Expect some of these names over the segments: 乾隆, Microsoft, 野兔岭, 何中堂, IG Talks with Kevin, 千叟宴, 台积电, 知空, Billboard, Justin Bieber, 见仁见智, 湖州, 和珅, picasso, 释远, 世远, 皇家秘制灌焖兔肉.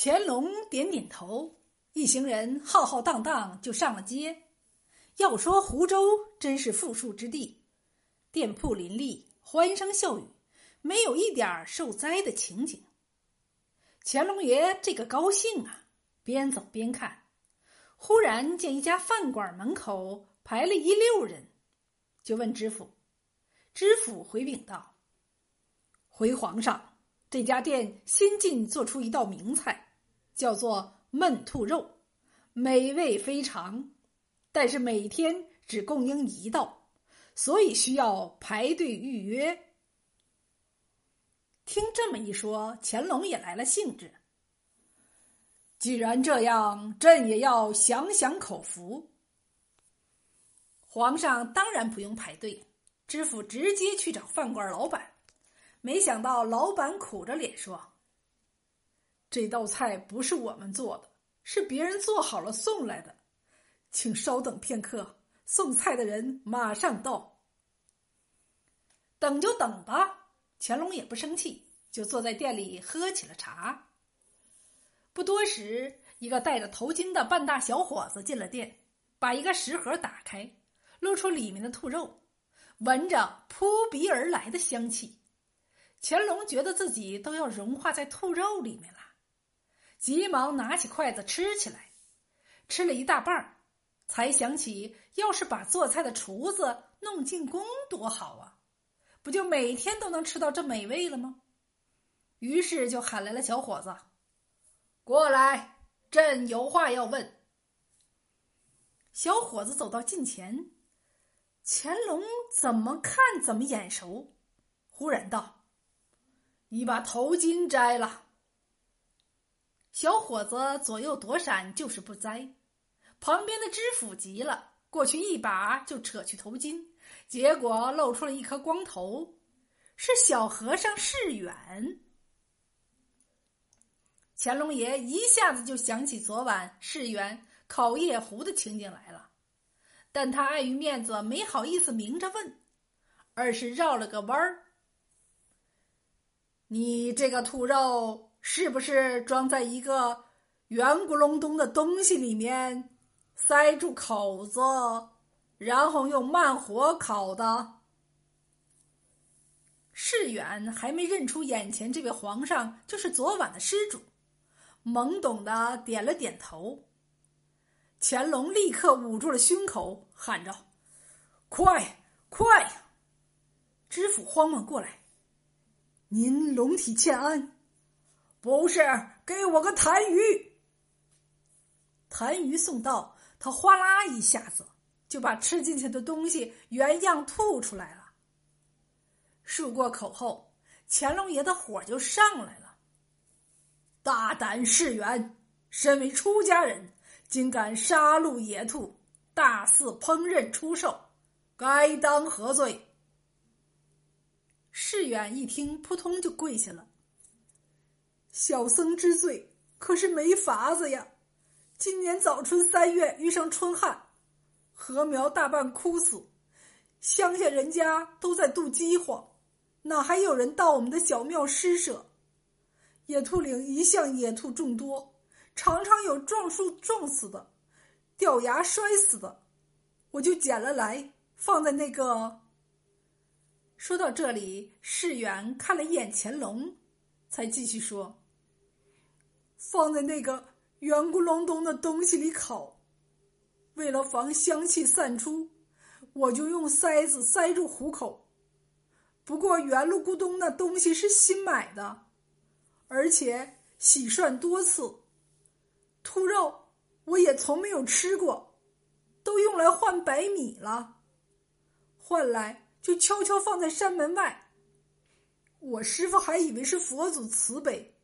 乾隆点点头，一行人浩浩荡荡就上了街。要说湖州真是富庶之地，店铺林立，欢声笑语，没有一点受灾的情景。乾隆爷这个高兴啊，边走边看，忽然见一家饭馆门口排了一溜人，就问知府。知府回禀道：“回皇上，这家店新近做出一道名菜，叫做焖兔肉，美味非常，但是每天只供应一道，所以需要排队预约。”听这么一说，乾隆也来了兴致。既然这样，朕也要享享口福。皇上当然不用排队，知府直接去找饭馆老板。没想到老板苦着脸说：“这道菜不是我们做的，是别人做好了送来的，请稍等片刻，送菜的人马上到。”等就等吧。乾隆也不生气，就坐在店里喝起了茶。不多时，一个戴着头巾的半大小伙子进了店，把一个食盒打开，露出里面的兔肉，闻着扑鼻而来的香气，乾隆觉得自己都要融化在兔肉里面了，急忙拿起筷子吃起来。吃了一大半，才想起要是把做菜的厨子弄进宫多好啊，不就每天都能吃到这美味了吗？于是就喊来了小伙子：“过来，朕有话要问。”小伙子走到近前，乾隆怎么看怎么眼熟，忽然道：“你把头巾摘了。”小伙子左右躲闪，就是不摘。旁边的知府急了，过去一把就扯去头巾，结果露出了一颗光头，是小和尚释远。乾隆爷一下子就想起昨晚释远烤夜壶的情景来了，但他碍于面子没好意思明着问，而是绕了个弯儿：“你这个兔肉是不是装在一个圆咕隆咚的东西里面，塞住口子，然后用慢火烤的？”释远还没认出眼前这位皇上就是昨晚的施主，懵懂的点了点头。乾隆立刻捂住了胸口，喊着：“快快！”知府慌忙过来：“您龙体欠安。”“不是，给我个痰盂。”痰盂送到，他哗啦一下子就把吃进去的东西原样吐出来了。漱过口后，乾隆爷的火就上来了：“大胆释远，身为出家人，竟敢杀戮野兔，大肆烹饪出售，该当何罪？”释远一听，扑通就跪下了：“小僧知罪，可是没法子呀。今年早春3月遇上春旱，禾苗大半枯死，乡下人家都在度饥荒，哪还有人到我们的小庙施舍？野兔岭一向野兔众多，常常有撞树撞死的，掉崖摔死的，我就捡了来，放在那个……”说到这里，释远看了一眼乾隆，才继续说：“放在那个圆咕隆咚的东西里烤。为了防香气散出，我就用塞子塞住虎口。不过圆噜咕咚那东西是新买的，而且洗涮多次，兔肉我也从没有吃过，都用来换白米了，换来就悄悄放在山门外。我师父还以为是佛祖慈悲，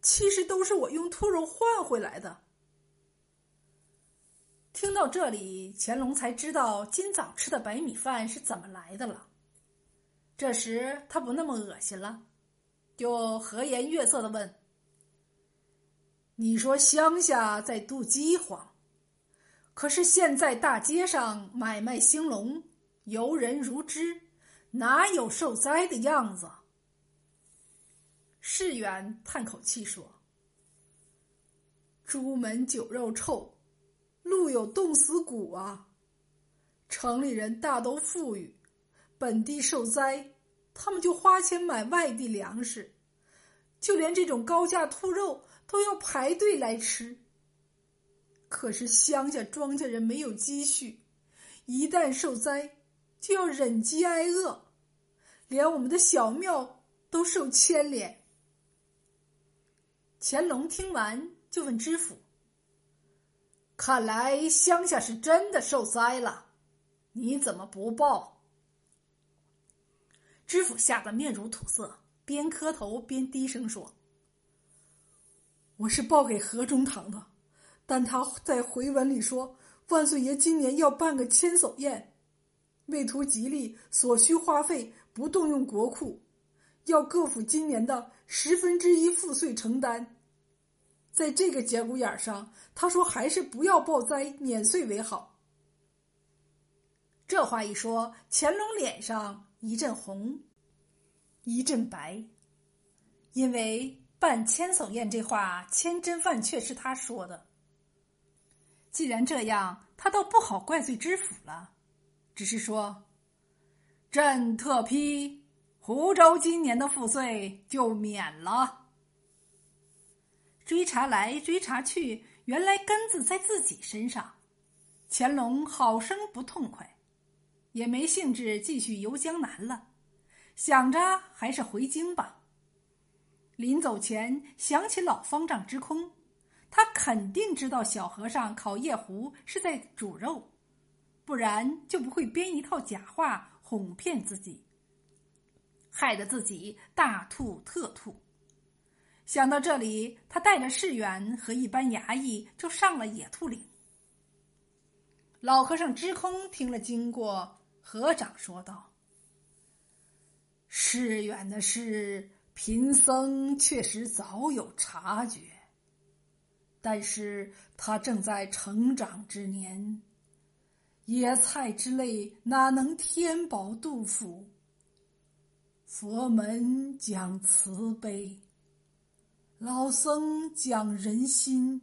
其实都是我用兔肉换回来的。”听到这里，乾隆才知道今早吃的白米饭是怎么来的了。这时他不那么恶心了，就和颜悦色地问：“你说乡下在度饥荒，可是现在大街上买卖兴隆，游人如织，哪有受灾的样子？”释远叹口气说：“朱门酒肉臭，路有冻死骨啊！城里人大都富裕，本地受灾，他们就花钱买外地粮食，就连这种高价兔肉都要排队来吃。可是乡下庄稼人没有积蓄，一旦受灾就要忍饥挨饿，连我们的小庙都受牵连。乾隆听完就问知府：“看来乡下是真的受灾了，你怎么不报？”知府吓得面如土色，边磕头边低声说：“我是报给何中堂的，但他在回文里说，万岁爷今年要办个千叟宴，为图吉利，所需花费不动用国库，要各府今年的1/10赋税承担。在这个节骨眼上，他说还是不要报灾免税为好。”这话一说，乾隆脸上一阵红一阵白，因为办千叟宴这话千真万确是他说的。既然这样，他倒不好怪罪知府了，只是说：“朕特批湖州今年的赋税就免了。”追查来追查去，原来根子在自己身上，乾隆好生不痛快，也没兴致继续游江南了，想着还是回京吧。临走前想起老方丈之空，他肯定知道小和尚烤夜壶是在煮肉，不然就不会编一套假话哄骗自己，害得自己大吐特吐。想到这里，他带着侍员和一班衙役就上了野兔岭。老和尚知空听了经过，和尚说道：“世远的事，贫僧确实早有察觉，但是他正在成长之年，野菜之类哪能填饱肚腹？佛门讲慈悲，老僧讲人心，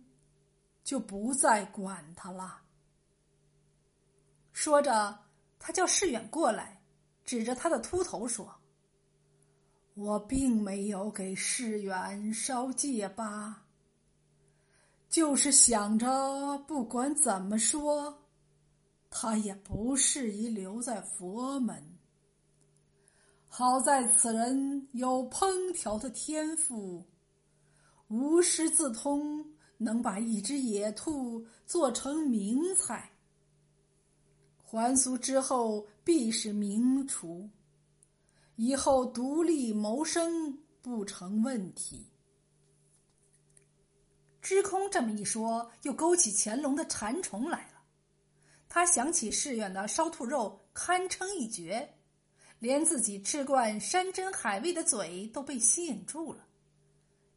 就不再管他了。”说着，他叫世远过来，指着他的秃头说：“我并没有给世远烧戒疤，就是想着不管怎么说，他也不适宜留在佛门。好在此人有烹调的天赋，无师自通，能把一只野兔做成名菜。还俗之后必是名厨，以后独立谋生不成问题。”知空这么一说，又勾起乾隆的馋虫来了。他想起世远的烧兔肉堪称一绝，连自己吃惯山珍海味的嘴都被吸引住了。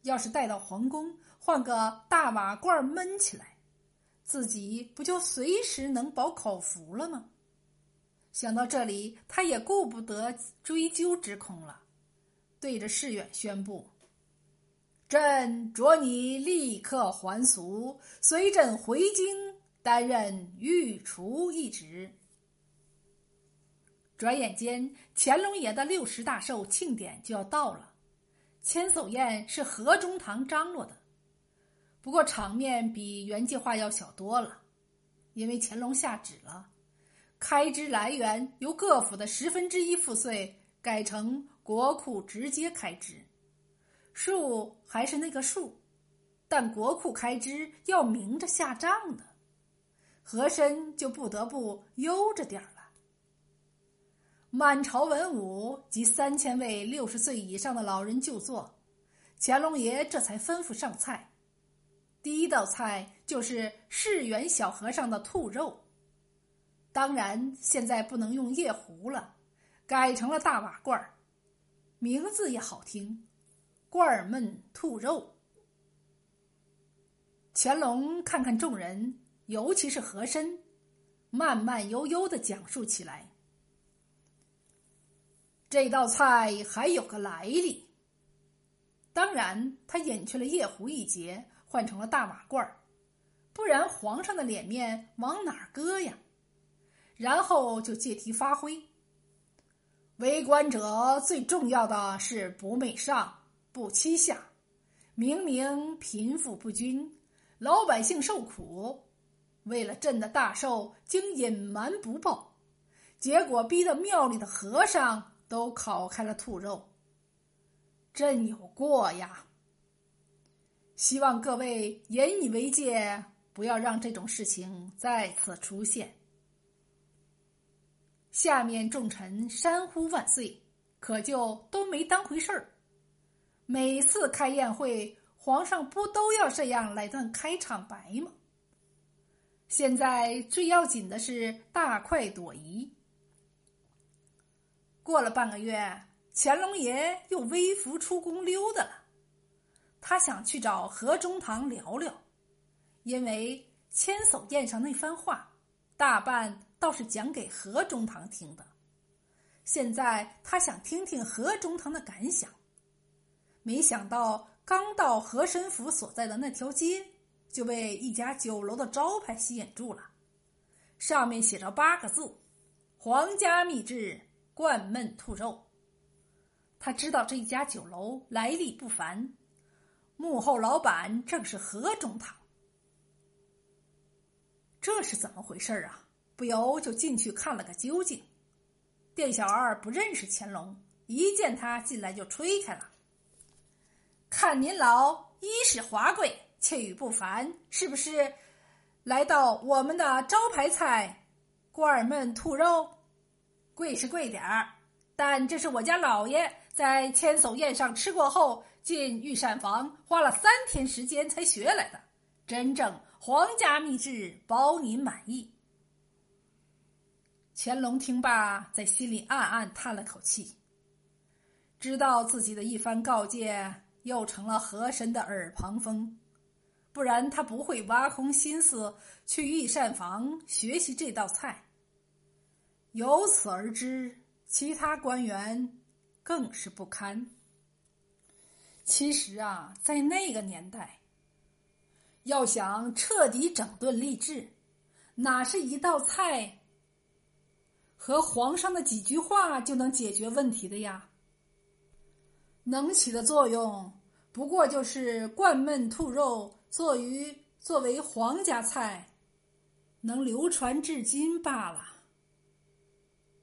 要是带到皇宫，换个大瓦罐闷起来，自己不就随时能饱口福了吗？想到这里，他也顾不得追究之空了，对着世远宣布：“朕着你立刻还俗，随朕回京担任御厨一职。”转眼间，乾隆爷的60大寿庆典就要到了，千叟宴是和中堂张罗的。不过场面比原计划要小多了，因为乾隆下旨了，开支来源由各府的1/10赋税改成国库直接开支，数还是那个数，但国库开支要明着下账的，和珅就不得不悠着点了。满朝文武及3000位60岁以上的老人就坐，乾隆爷这才吩咐上菜。第一道菜就是世远小和尚的兔肉，当然现在不能用夜壶了，改成了大瓦罐儿，名字也好听，罐儿焖兔肉。乾隆看看众人，尤其是和珅，慢慢悠悠地讲述起来。这道菜还有个来历，当然他隐去了夜壶一节，换成了大瓦罐儿，不然皇上的脸面往哪儿搁呀？然后就借题发挥。为官者最重要的是不媚上，不欺下。明明贫富不均，老百姓受苦，为了朕的大寿，竟隐瞒不报，结果逼得庙里的和尚都烤开了兔肉。朕有过呀！希望各位引以为戒，不要让这种事情再次出现。下面众臣山呼万岁，可就都没当回事儿。每次开宴会，皇上不都要这样来段开场白吗？现在最要紧的是大快朵颐。过了半个月，乾隆爷又微服出宫溜达了。他想去找何中堂聊聊，因为千叟宴上那番话大半倒是讲给何中堂听的，现在他想听听何中堂的感想。没想到刚到和珅府所在的那条街，就被一家酒楼的招牌吸引住了，上面写着8个字：皇家秘制灌焖兔肉。他知道这一家酒楼来历不凡，幕后老板正是何中堂。这是怎么回事啊？不由就进去看了个究竟。店小二不认识乾隆，一见他进来就吹开了：“看您老衣饰华贵，气宇不凡，是不是来到我们的招牌菜罐焖兔肉？贵是贵点儿，但这是我家老爷在千叟宴上吃过后，进御膳房花了3天时间才学来的，真正皇家秘制，包您满意。”乾隆听罢，在心里暗暗叹了口气，知道自己的一番告诫又成了和珅的耳旁风，不然他不会挖空心思去御膳房学习这道菜。由此而知，其他官员更是不堪。其实啊，在那个年代，要想彻底整顿吏治，哪是一道菜和皇上的几句话就能解决问题的呀？能起的作用不过就是灌焖兔肉作为皇家菜能流传至今罢了。